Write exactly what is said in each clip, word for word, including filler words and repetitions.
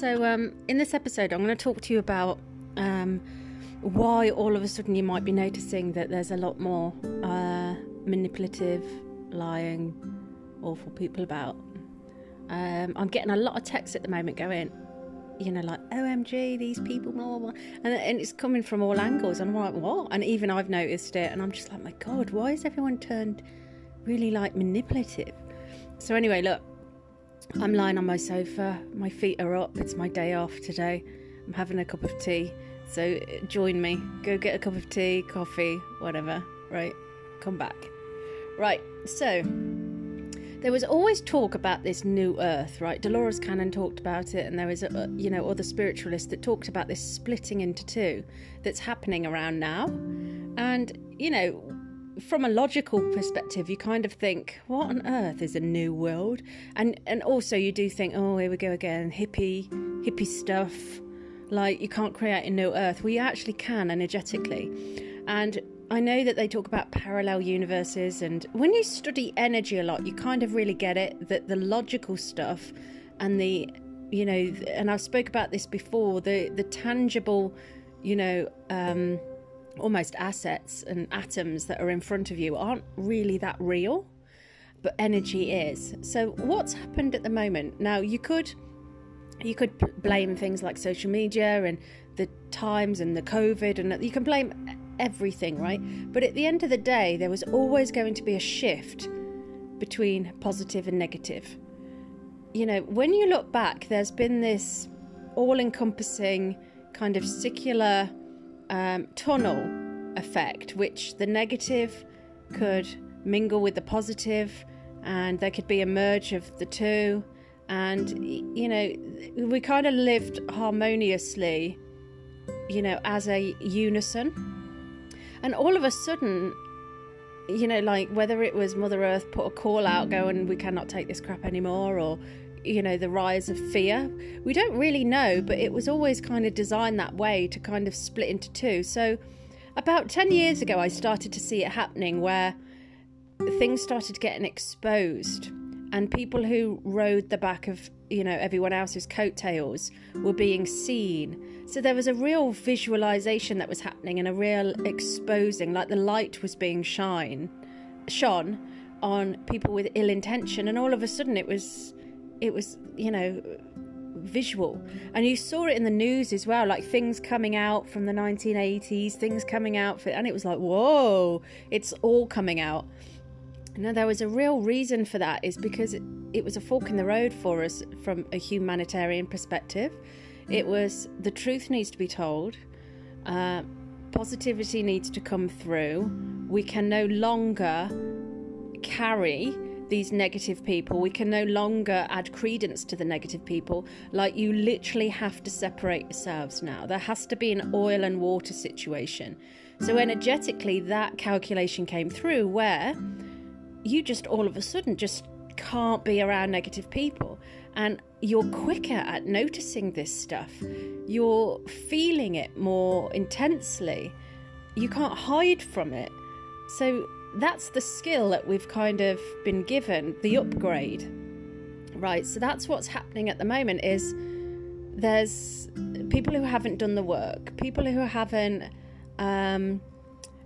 So um, in this episode, I'm going to talk to you about um, why all of a sudden you might be noticing that there's a lot more uh, manipulative, lying, awful people about. Um, I'm getting a lot of texts at the moment going, you know, like, O M G, these people, blah, blah, blah. And, and it's coming from all angles. I'm like, what? And even I've noticed it. And I'm just like, my God, why has everyone turned really, like, manipulative? So anyway, look, I'm lying on my sofa. My feet are up. It's my day off today. I'm having a cup of tea. So join me. Go get a cup of tea, coffee, whatever. Right? Come back. Right. So there was always talk about this new earth, right? Dolores Cannon talked about it, and there was, a, you know, other spiritualists that talked about this splitting into two that's happening around now. And, you know, from a logical perspective, you kind of think, what on earth is a new world? And and also you do think, oh, here we go again, hippie, hippie stuff. Like, you can't create a new earth. We actually can energetically. And I know that they talk about parallel universes, and when you study energy a lot, you kind of really get it, that the logical stuff and the, you know, and I spoke about this before, the, the tangible, you know, um, almost assets and atoms that are in front of you aren't really that real, but energy is. So what's happened at the moment? Now, you could... You could blame things like social media and the times and the COVID, and you can blame everything, right? But at the end of the day, there was always going to be a shift between positive and negative. You know, when you look back, there's been this all-encompassing kind of secular um, tunnel effect, which the negative could mingle with the positive, and there could be a merge of the two. And, you know, we kind of lived harmoniously, you know, as a unison. And all of a sudden, you know, like whether it was Mother Earth put a call out going, we cannot take this crap anymore, or, you know, the rise of fear. We don't really know, but it was always kind of designed that way to kind of split into two. So about ten years ago, I started to see it happening where things started getting exposed. And people who rode the back of, you know, everyone else's coattails were being seen. So there was a real visualization that was happening and a real exposing, like the light was being shine, shone on people with ill intention. And all of a sudden it was, it was, you know, visual. And you saw it in the news as well, like things coming out from the nineteen eighties, things coming out. For, and it was like, whoa, it's all coming out. No, there was a real reason for that, is because it, it was a fork in the road for us from a humanitarian perspective. It was the truth needs to be told. Uh, positivity needs to come through. We can no longer carry these negative people. We can no longer add credence to the negative people. Like, you literally have to separate yourselves now. There has to be an oil and water situation. So energetically, that calculation came through where... you just all of a sudden just can't be around negative people, and you're quicker at noticing this stuff. You're feeling it more intensely. You can't hide from it. So that's the skill that we've kind of been given, the upgrade, right? So that's what's happening at the moment, is there's people who haven't done the work, people who haven't um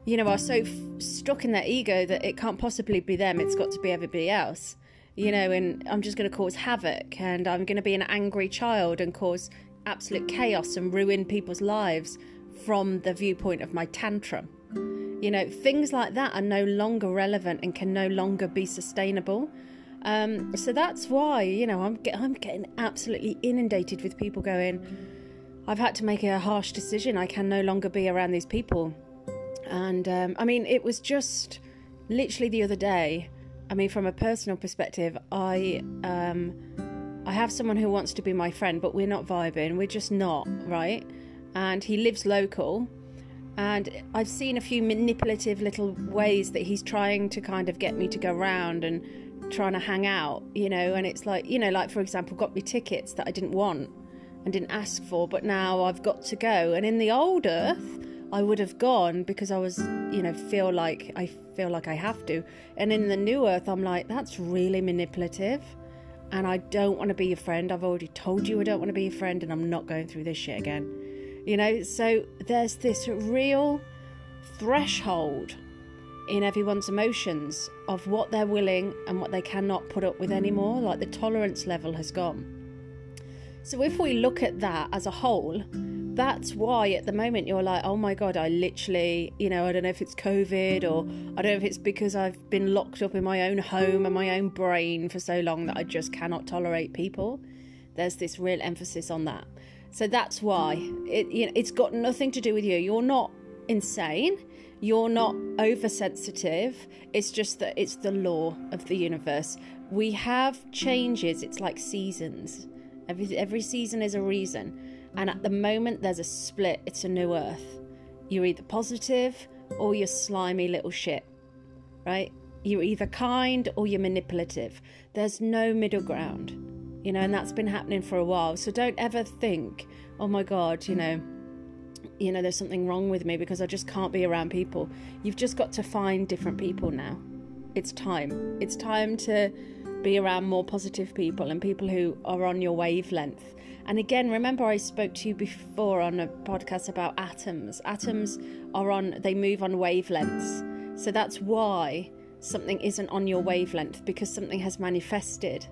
you know, are so f- stuck in their ego that it can't possibly be them. It's got to be everybody else, you know, and I'm just going to cause havoc, and I'm going to be an angry child and cause absolute chaos and ruin people's lives from the viewpoint of my tantrum. You know, things like that are no longer relevant and can no longer be sustainable. Um, so that's why, you know, I'm, get- I'm getting absolutely inundated with people going, I've had to make a harsh decision. I can no longer be around these people. And um, I mean, it was just literally the other day. I mean, from a personal perspective, I um, I have someone who wants to be my friend, but we're not vibing. We're just not, right? And he lives local. And I've seen a few manipulative little ways that he's trying to kind of get me to go round and trying to hang out, you know. And it's like, you know, like, for example, got me tickets that I didn't want and didn't ask for, but now I've got to go. And in the old earth... I would have gone because I was, you know, feel like I feel like I have to. And in the new earth, I'm like, that's really manipulative. and I don't want to be your friend. I've already told you I don't want to be your friend, and I'm not going through this shit again. You know, so there's this real threshold in everyone's emotions of what they're willing and what they cannot put up with anymore. Like the tolerance level has gone. So if we look at that as a whole, that's why at the moment you're like, oh my God, I literally, you know, I don't know if it's COVID or I don't know if it's because I've been locked up in my own home and my own brain for so long that I just cannot tolerate people. There's this real emphasis on that. So that's why it, you know, it's got nothing to do with you. You're not insane. You're not oversensitive. It's just that it's the law of the universe. We have changes. It's like seasons. Every, every season is a reason. And at the moment, there's a split. It's a new earth. You're either positive or you're slimy little shit, right? You're either kind or you're manipulative. There's no middle ground, you know, and that's been happening for a while. So don't ever think, oh my God, you know, you know, there's something wrong with me because I just can't be around people. You've just got to find different people now. It's time. It's time to be around more positive people and people who are on your wavelength. And again, remember I spoke to you before on a podcast about atoms. Atoms are on, they move on wavelengths. So that's why something isn't on your wavelength, because something has manifested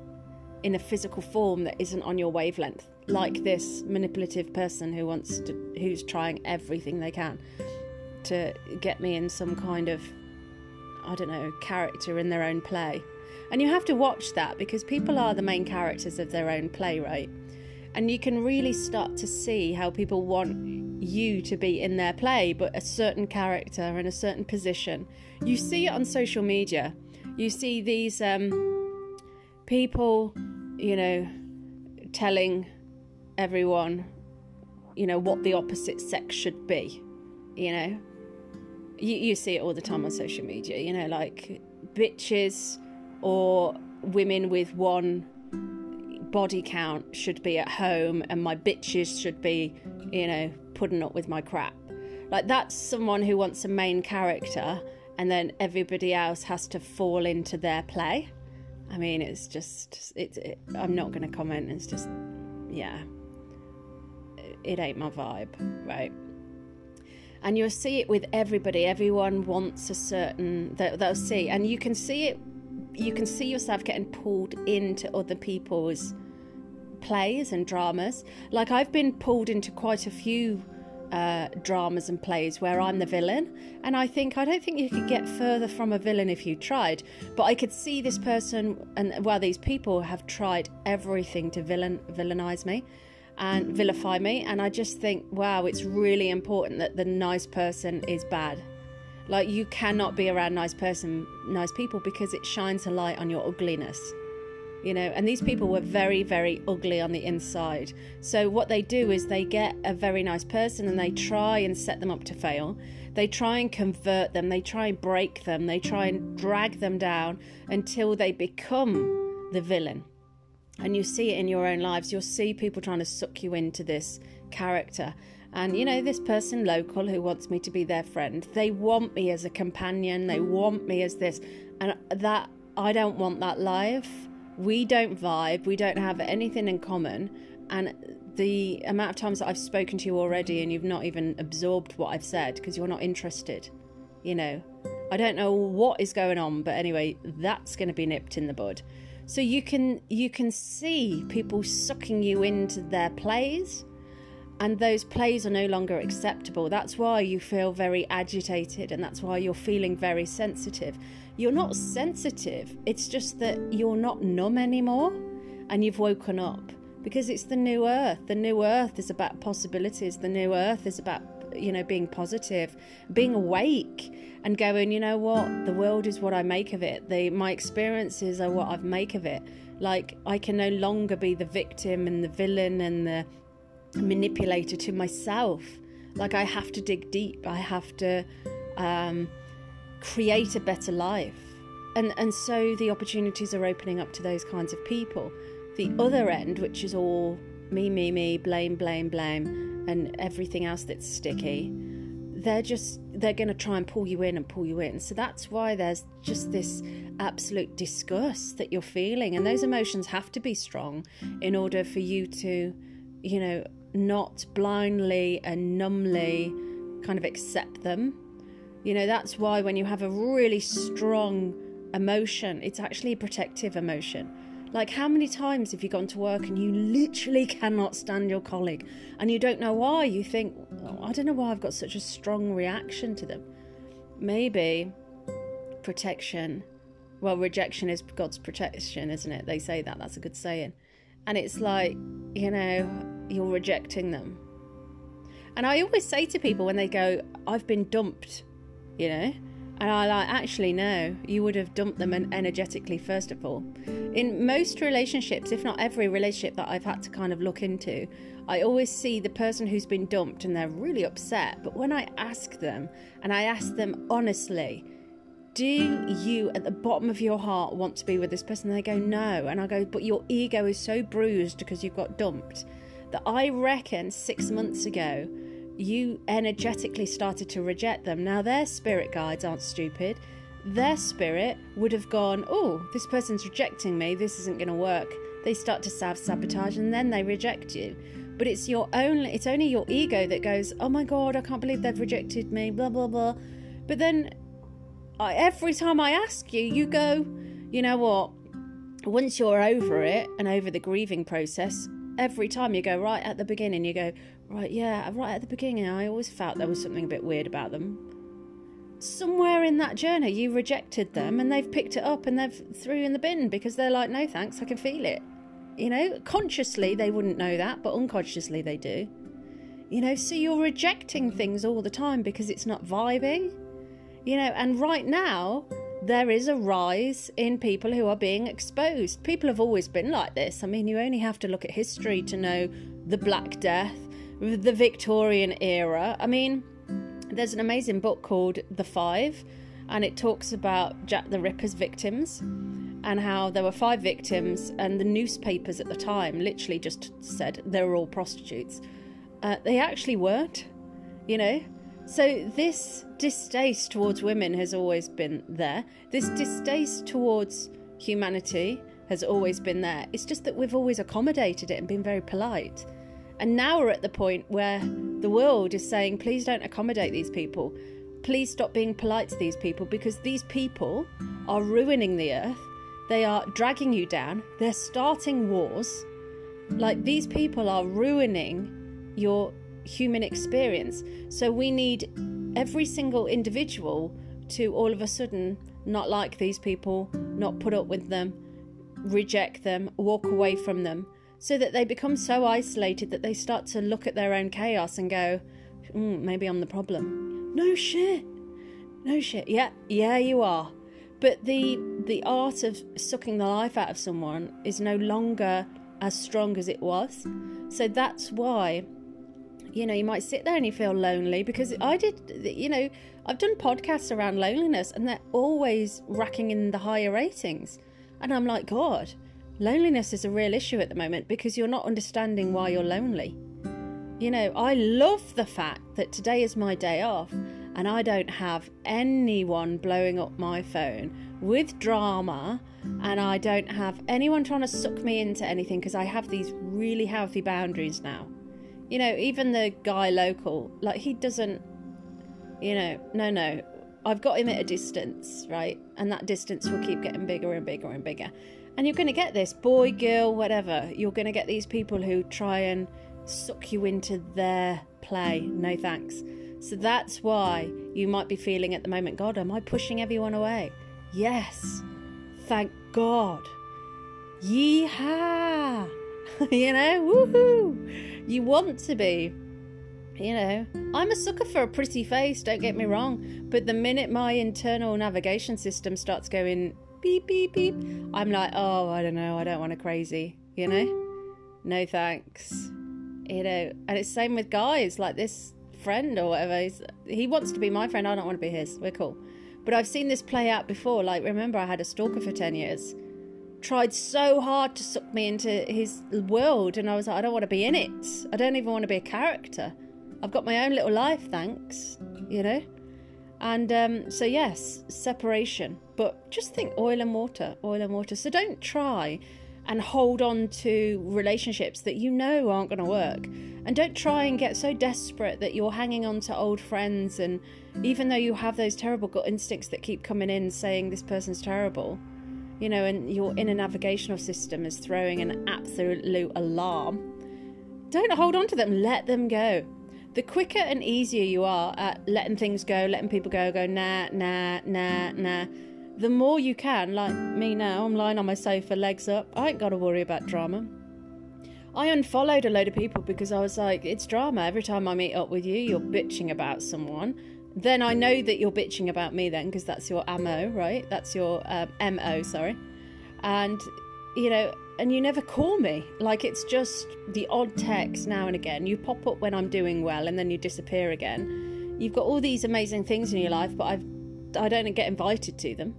in a physical form that isn't on your wavelength. Like this manipulative person who wants to, who's trying everything they can to get me in some kind of, I don't know, character in their own play. And you have to watch that, because people are the main characters of their own play, right? And you can really start to see how people want you to be in their play, but a certain character in a certain position. You see it on social media. You see these um, people, you know, telling everyone, you know, what the opposite sex should be, you know. You, you see it all the time on social media, you know, like bitches or women with one body count should be at home and my bitches should be, you know, putting up with my crap. Like, that's someone who wants a main character and then everybody else has to fall into their play. I mean, it's just, it's, it, I'm not going to comment. It's just, yeah, it, it ain't my vibe, right? And you'll see it with everybody. Everyone wants a certain, they'll, they'll see, and you can see it, you can see yourself getting pulled into other people's plays and dramas. Like, I've been pulled into quite a few uh, dramas and plays where I'm the villain, and I think, I don't think you could get further from a villain if you tried, but I could see this person, and well, these people have tried everything to villain villainize me and vilify me, and I just think, wow, it's really important that the nice person is bad. Like, you cannot be around nice person, nice people, because it shines a light on your ugliness, you know. And these people were very, very ugly on the inside. So what they do is they get a very nice person and they try and set them up to fail. They try and convert them. They try and break them. They try and drag them down until they become the villain. And you see it in your own lives. You'll see people trying to suck you into this character. And, you know, this person local who wants me to be their friend, they want me as a companion, they want me as this, and that, I don't want that life. We don't vibe, we don't have anything in common. And the amount of times that I've spoken to you already and you've not even absorbed what I've said because you're not interested, you know. I don't know what is going on, but anyway, that's going to be nipped in the bud. So you can, you can see people sucking you into their plays. And those plays are no longer acceptable. That's why you feel very agitated, and that's why you're feeling very sensitive. You're not sensitive. It's just that you're not numb anymore and you've woken up, because it's the new earth. The new earth is about possibilities. The new earth is about, you know, being positive, being awake and going, you know what, the world is what I make of it. The, my experiences are what I make of it. Like, I can no longer be the victim and the villain and the manipulator to myself. Like, I have to dig deep. I have to um, create a better life. And and so the opportunities are opening up to those kinds of people. The other end, which is all me, me, me, blame, blame, blame, and everything else that's sticky, they're just they're going to try and pull you in and pull you in. So that's why there's just this absolute disgust that you're feeling. And those emotions have to be strong in order for you to, you know, not blindly and numbly kind of accept them. You know, that's why when you have a really strong emotion, it's actually a protective emotion. Like, how many times have you gone to work and you literally cannot stand your colleague and you don't know why? You think, oh, I don't know why I've got such a strong reaction to them. Maybe protection. Well, rejection is God's protection, isn't it? They say that. That's a good saying. And it's like, you know, you're rejecting them. And I always say to people when they go, I've been dumped, you know, and I like, actually, no, you would have dumped them energetically, first of all. In most relationships, if not every relationship that I've had to kind of look into, I always see the person who's been dumped and they're really upset. But when I ask them, and I ask them honestly, do you at the bottom of your heart want to be with this person? And they go, no. And I go, but your ego is so bruised because you've got dumped that I reckon six months ago, you energetically started to reject them. Now, their spirit guides aren't stupid. Their spirit would have gone, oh, this person's rejecting me. This isn't going to work. They start to self-sabotage and then they reject you. But it's your own, it's only your ego that goes, oh my God, I can't believe they've rejected me, blah, blah, blah. But then I, every time I ask you, you go, you know what? Once you're over it and over the grieving process, every time you go right at the beginning, you go, right, yeah, right at the beginning, I always felt there was something a bit weird about them. Somewhere in that journey, you rejected them and they've picked it up and they've threw in the bin because they're like, no, thanks, I can feel it. You know, consciously, they wouldn't know that, but unconsciously they do. You know, so you're rejecting things all the time because it's not vibing. You know, and right now, there is a rise in people who are being exposed. People have always been like this. I mean, you only have to look at history to know the Black Death, the Victorian era. I mean, there's an amazing book called The Five, and it talks about Jack the Ripper's victims and how there were five victims, and the newspapers at the time literally just said they were all prostitutes. Uh, they actually weren't, you know. So this distaste towards women has always been there. This distaste towards humanity has always been there. It's just that we've always accommodated it and been very polite. And now we're at the point where the world is saying, please don't accommodate these people. Please stop being polite to these people, because these people are ruining the earth. They are dragging you down. They're starting wars. Like, these people are ruining your human experience. So we need every single individual to all of a sudden not like these people, not put up with them, reject them, walk away from them, so that they become so isolated that they start to look at their own chaos and go, mm, maybe I'm the problem. No shit. No shit. Yeah, yeah, you are. But the the art of sucking the life out of someone is no longer as strong as it was. So that's why, you know, you might sit there and you feel lonely, because I did, you know, I've done podcasts around loneliness and they're always racking in the higher ratings. And I'm like, God, loneliness is a real issue at the moment, because you're not understanding why you're lonely. You know, I love the fact that today is my day off and I don't have anyone blowing up my phone with drama, and I don't have anyone trying to suck me into anything, because I have these really healthy boundaries now. You know, even the guy local, like, he doesn't, you know, no, no. I've got him at a distance, right? And that distance will keep getting bigger and bigger and bigger. And you're going to get this boy, girl, whatever. You're going to get these people who try and suck you into their play. No thanks. So that's why you might be feeling at the moment, God, am I pushing everyone away? Yes. Thank God. Yeehaw. You know, woohoo! You want to be, you know, I'm a sucker for a pretty face, don't get me wrong, but the minute my internal navigation system starts going beep, beep, beep, I'm like, oh, I don't know, I don't want a crazy, you know, no thanks, you know. And it's same with guys, like this friend or whatever, he's, he wants to be my friend, I don't want to be his, we're cool. But I've seen this play out before, like, remember I had a stalker for ten years, tried so hard to suck me into his world, and I was like, I don't want to be in it. I don't even want to be a character. I've got my own little life, thanks, you know. And um, so, yes, separation. But just think oil and water, oil and water. So don't try and hold on to relationships that you know aren't going to work. And don't try and get so desperate that you're hanging on to old friends. And even though you have those terrible gut instincts that keep coming in saying this person's terrible, you know, and your inner navigational system is throwing an absolute alarm, don't hold on to them. Let them go. The quicker and easier you are at letting things go, letting people go, go, nah, nah, nah, nah, the more you can, like me now, I'm lying on my sofa, legs up. I ain't got to worry about drama. I unfollowed a load of people because I was like, it's drama. Every time I meet up with you, you're bitching about someone. Then I know that you're bitching about me then, because that's your ammo, right? That's your um, M O, sorry. And, you know, and you never call me. Like, it's just the odd text now and again. You pop up when I'm doing well and then you disappear again. You've got all these amazing things in your life, but I've, I don't get invited to them.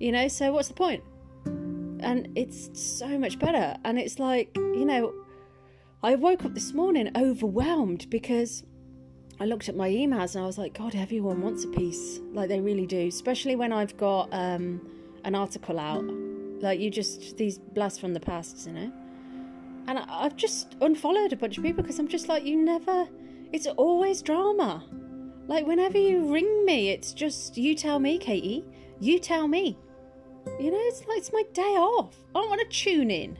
You know, so what's the point? And it's so much better. And it's like, you know, I woke up this morning overwhelmed because I looked at my emails and I was like, God, everyone wants a piece. Like, they really do. Especially when I've got um, an article out. Like, you just, these blasts from the past, you know. And I, I've just unfollowed a bunch of people because I'm just like, you never, it's always drama. Like, whenever you ring me, it's just, you tell me, Katie, you tell me. You know, it's like, it's my day off. I don't want to tune in.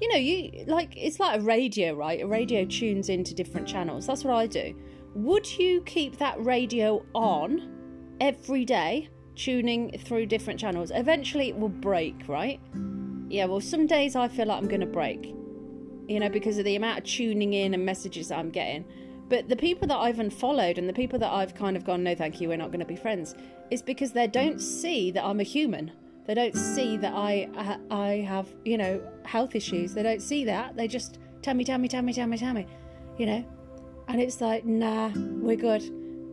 You know, you, like, it's like a radio, right? A radio tunes into different channels. That's what I do. Would you keep that radio on every day? Tuning through different channels, eventually it will break, right? Yeah, well, some days I feel like I'm gonna break, you know, because of the amount of tuning in and messages that I'm getting. But the people that I've unfollowed and the people that I've kind of gone, no thank you, we're not going to be friends, is because they don't see that I'm a human. They don't see that I I have, you know, health issues. They don't see that. They just tell me tell me tell me tell me tell me, you know, and it's like, nah, we're good.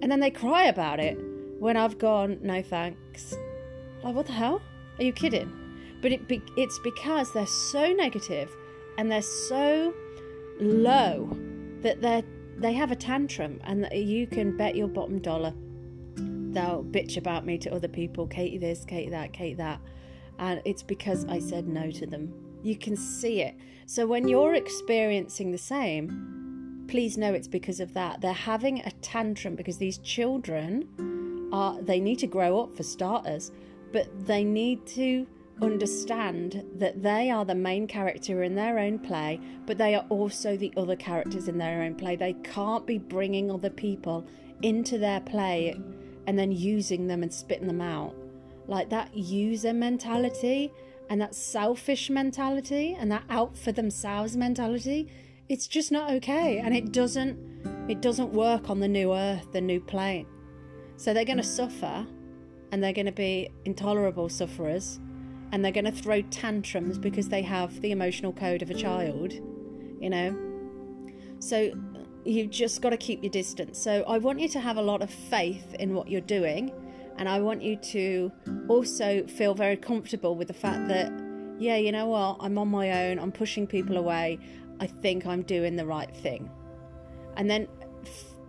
And then they cry about it when I've gone, no thanks. Like, what the hell? Are you kidding? But it be, it's because they're so negative and they're so low that they they have a tantrum, and you can bet your bottom dollar they'll bitch about me to other people. Katie this, Katie that, Katie that. And it's because I said no to them. You can see it. So when you're experiencing the same, please know it's because of that. They're having a tantrum because these children... Uh, they need to grow up for starters, but they need to understand that they are the main character in their own play, but they are also the other characters in their own play. They can't be bringing other people into their play and then using them and spitting them out. Like, that user mentality and that selfish mentality and that out for themselves mentality, it's just not okay. And it doesn't, it doesn't work on the new earth, the new plane. So they're going to suffer, and they're going to be intolerable sufferers, and they're going to throw tantrums because they have the emotional code of a child, you know. So you've just got to keep your distance. So I want you to have a lot of faith in what you're doing, and I want you to also feel very comfortable with the fact that, yeah, you know what, I'm on my own, I'm pushing people away, I think I'm doing the right thing. And then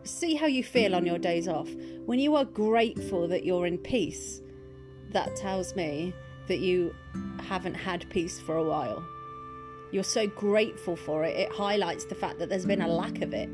see how you feel on your days off. When you are grateful that you're in peace, that tells me that you haven't had peace for a while. You're so grateful for it. It highlights the fact that there's been a lack of it.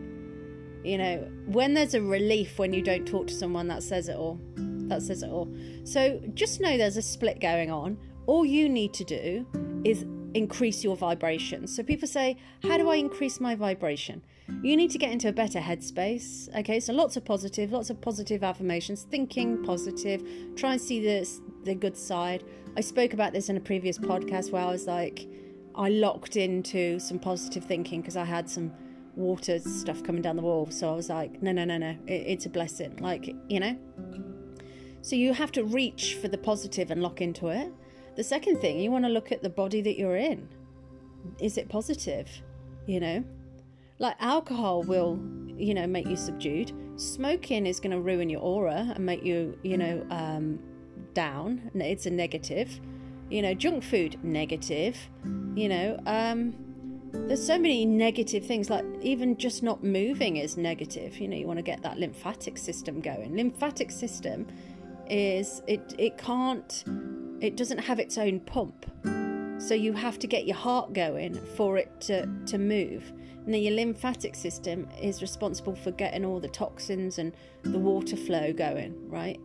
You know, when there's a relief when you don't talk to someone, that says it all. That says it all. So just know there's a split going on. All you need to do is increase your vibration. So people say, how do I increase my vibration? You need to get into a better headspace, okay? So lots of positive, lots of positive affirmations, thinking positive, try and see the, the good side. I spoke about this in a previous podcast where I was like, I locked into some positive thinking because I had some water stuff coming down the wall. So I was like, no, no, no, no, it, it's a blessing, like, you know? So you have to reach for the positive and lock into it. The second thing, you want to look at the body that you're in. Is it positive, you know? Like, alcohol will, you know, make you subdued. Smoking is going to ruin your aura and make you, you know, um, down. It's a negative. You know, junk food, negative. You know, um, there's so many negative things, like even just not moving is negative. You know, you want to get that lymphatic system going. Lymphatic system is, it it can't, it doesn't have its own pump. So you have to get your heart going for it to, to move. And then your lymphatic system is responsible for getting all the toxins and the water flow going, right?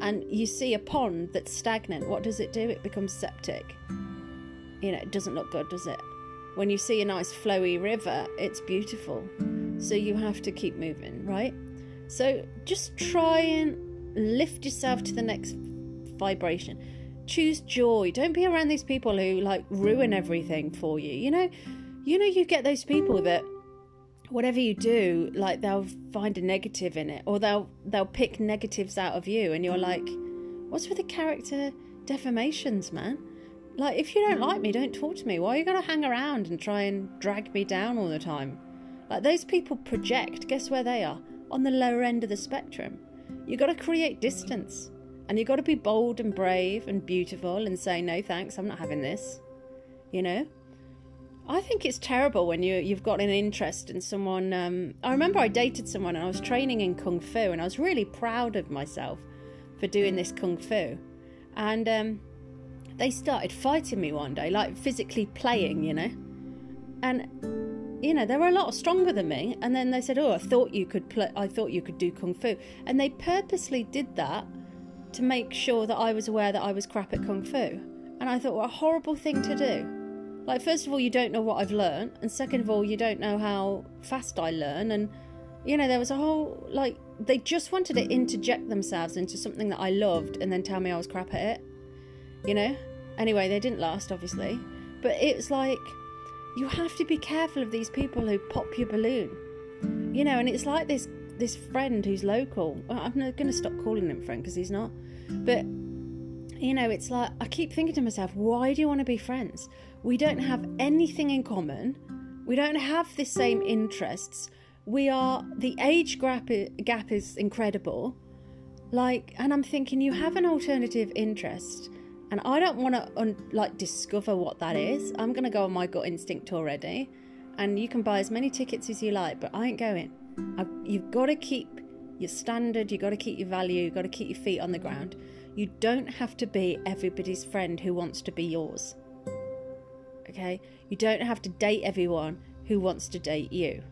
And you see a pond that's stagnant, what does it do? It becomes septic. You know, it doesn't look good, does it? When you see a nice flowy river, it's beautiful. So you have to keep moving, right? So just try and lift yourself to the next vibration. Choose joy. Don't be around these people who like ruin everything for you. You know, you know, you get those people that whatever you do, like they'll find a negative in it, or they'll they'll pick negatives out of you, and you're like, what's with the character defamations, man? Like, if you don't like me, don't talk to me. Why are you going to hang around and try and drag me down all the time? Like, those people project, guess where they are? On the lower end of the spectrum. You've got to create distance. And you've got to be bold and brave and beautiful and say, no thanks, I'm not having this. You know? I think it's terrible when you, you've got an interest in someone. Um, I remember I dated someone and I was training in Kung Fu, and I was really proud of myself for doing this Kung Fu. And um they started fighting me one day, like physically playing, you know. And, you know, they were a lot stronger than me. And then they said, oh, I thought you could play, I thought you could do Kung Fu. And they purposely did that to make sure that I was aware that I was crap at Kung Fu. And I thought, what a horrible thing to do. Like, first of all, you don't know what I've learned. And second of all, you don't know how fast I learn. And, you know, there was a whole, like, they just wanted to interject themselves into something that I loved and then tell me I was crap at it. You know? Anyway, they didn't last, obviously. But it's like, you have to be careful of these people who pop your balloon. You know, and it's like this this friend who's local. Well, I'm not going to stop calling him friend because he's not. But, you know, it's like, I keep thinking to myself, why do you want to be friends? We don't have anything in common. We don't have the same interests. We are, the age gap gap is incredible. Like, and I'm thinking, you have an alternative interest. And I don't want to, un- like, discover what that is. I'm going to go on my gut instinct already. And you can buy as many tickets as you like, but I ain't going. I've, you've got to keep your standard. You've got to keep your value. You've got to keep your feet on the ground. You don't have to be everybody's friend who wants to be yours. Okay? You don't have to date everyone who wants to date you.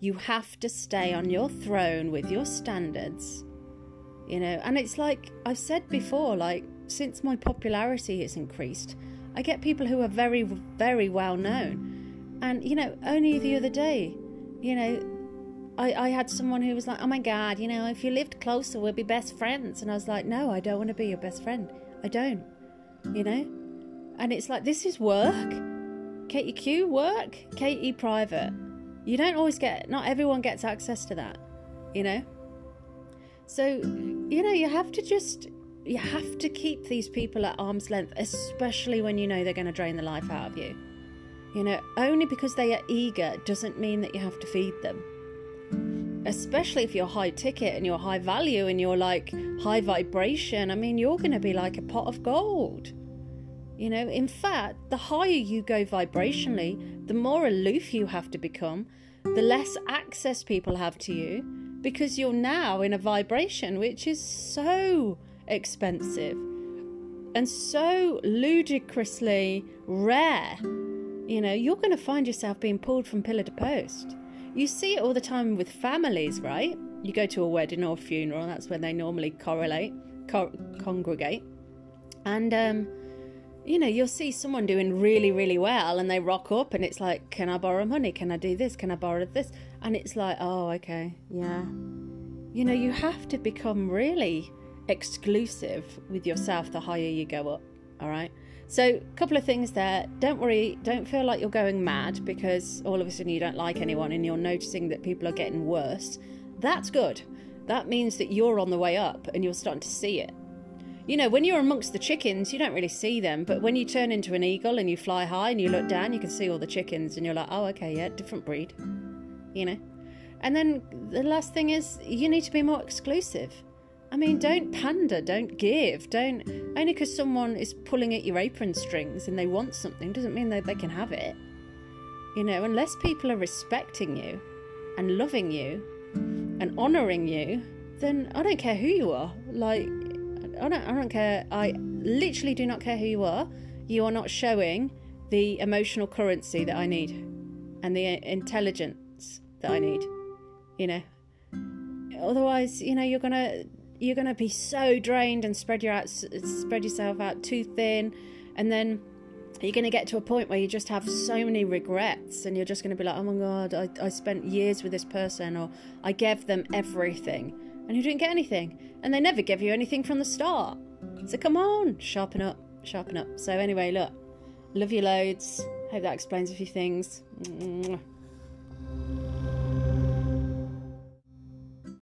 You have to stay on your throne with your standards. You know? And it's like I've said before, like, since my popularity has increased, I get people who are very, very well known. And, you know, only the other day, you know, I, I had someone who was like, oh my God, you know, if you lived closer, we'd be best friends. And I was like, no, I don't want to be your best friend. I don't, you know. And it's like, this is work. K E Q work, K E private. You don't always get, not everyone gets access to that, you know. So, you know, you have to just... you have to keep these people at arm's length, especially when you know they're going to drain the life out of you. You know, only because they are eager doesn't mean that you have to feed them. Especially if you're high ticket and you're high value and you're like high vibration. I mean, you're going to be like a pot of gold. You know, in fact, the higher you go vibrationally, the more aloof you have to become, the less access people have to you, because you're now in a vibration which is so... expensive and so ludicrously rare. You know, you're going to find yourself being pulled from pillar to post. You see it all the time with families, right? You go to a wedding or a funeral, that's when they normally correlate co- congregate. And um you know, you'll see someone doing really, really well, and they rock up and it's like, can I borrow money, can I do this, can I borrow this? And it's like, oh, okay, yeah. You know, you have to become really exclusive with yourself the higher you go up. All right, so a couple of things there. Don't worry, don't feel like you're going mad because all of a sudden you don't like anyone and you're noticing that people are getting worse. That's good. That means that you're on the way up and you're starting to see it. You know, when you're amongst the chickens, you don't really see them, but when you turn into an eagle and you fly high and you look down, you can see all the chickens and you're like, oh, okay, yeah, different breed, you know. And then the last thing is, you need to be more exclusive. I mean, don't pander, don't give, don't... Only because someone is pulling at your apron strings and they want something doesn't mean that they can have it. You know, unless people are respecting you and loving you and honouring you, then I don't care who you are. Like, I don't, I don't care. I literally do not care who you are. You are not showing the emotional currency that I need and the intelligence that I need, you know. Otherwise, you know, you're going to... You're going to be so drained and spread your out, spread yourself out too thin, and then you're going to get to a point where you just have so many regrets, and you're just going to be like, oh my God, I, I spent years with this person, or I gave them everything, and you didn't get anything, and they never give you anything from the start. So come on, sharpen up, sharpen up. So anyway, look, love you loads. Hope that explains a few things.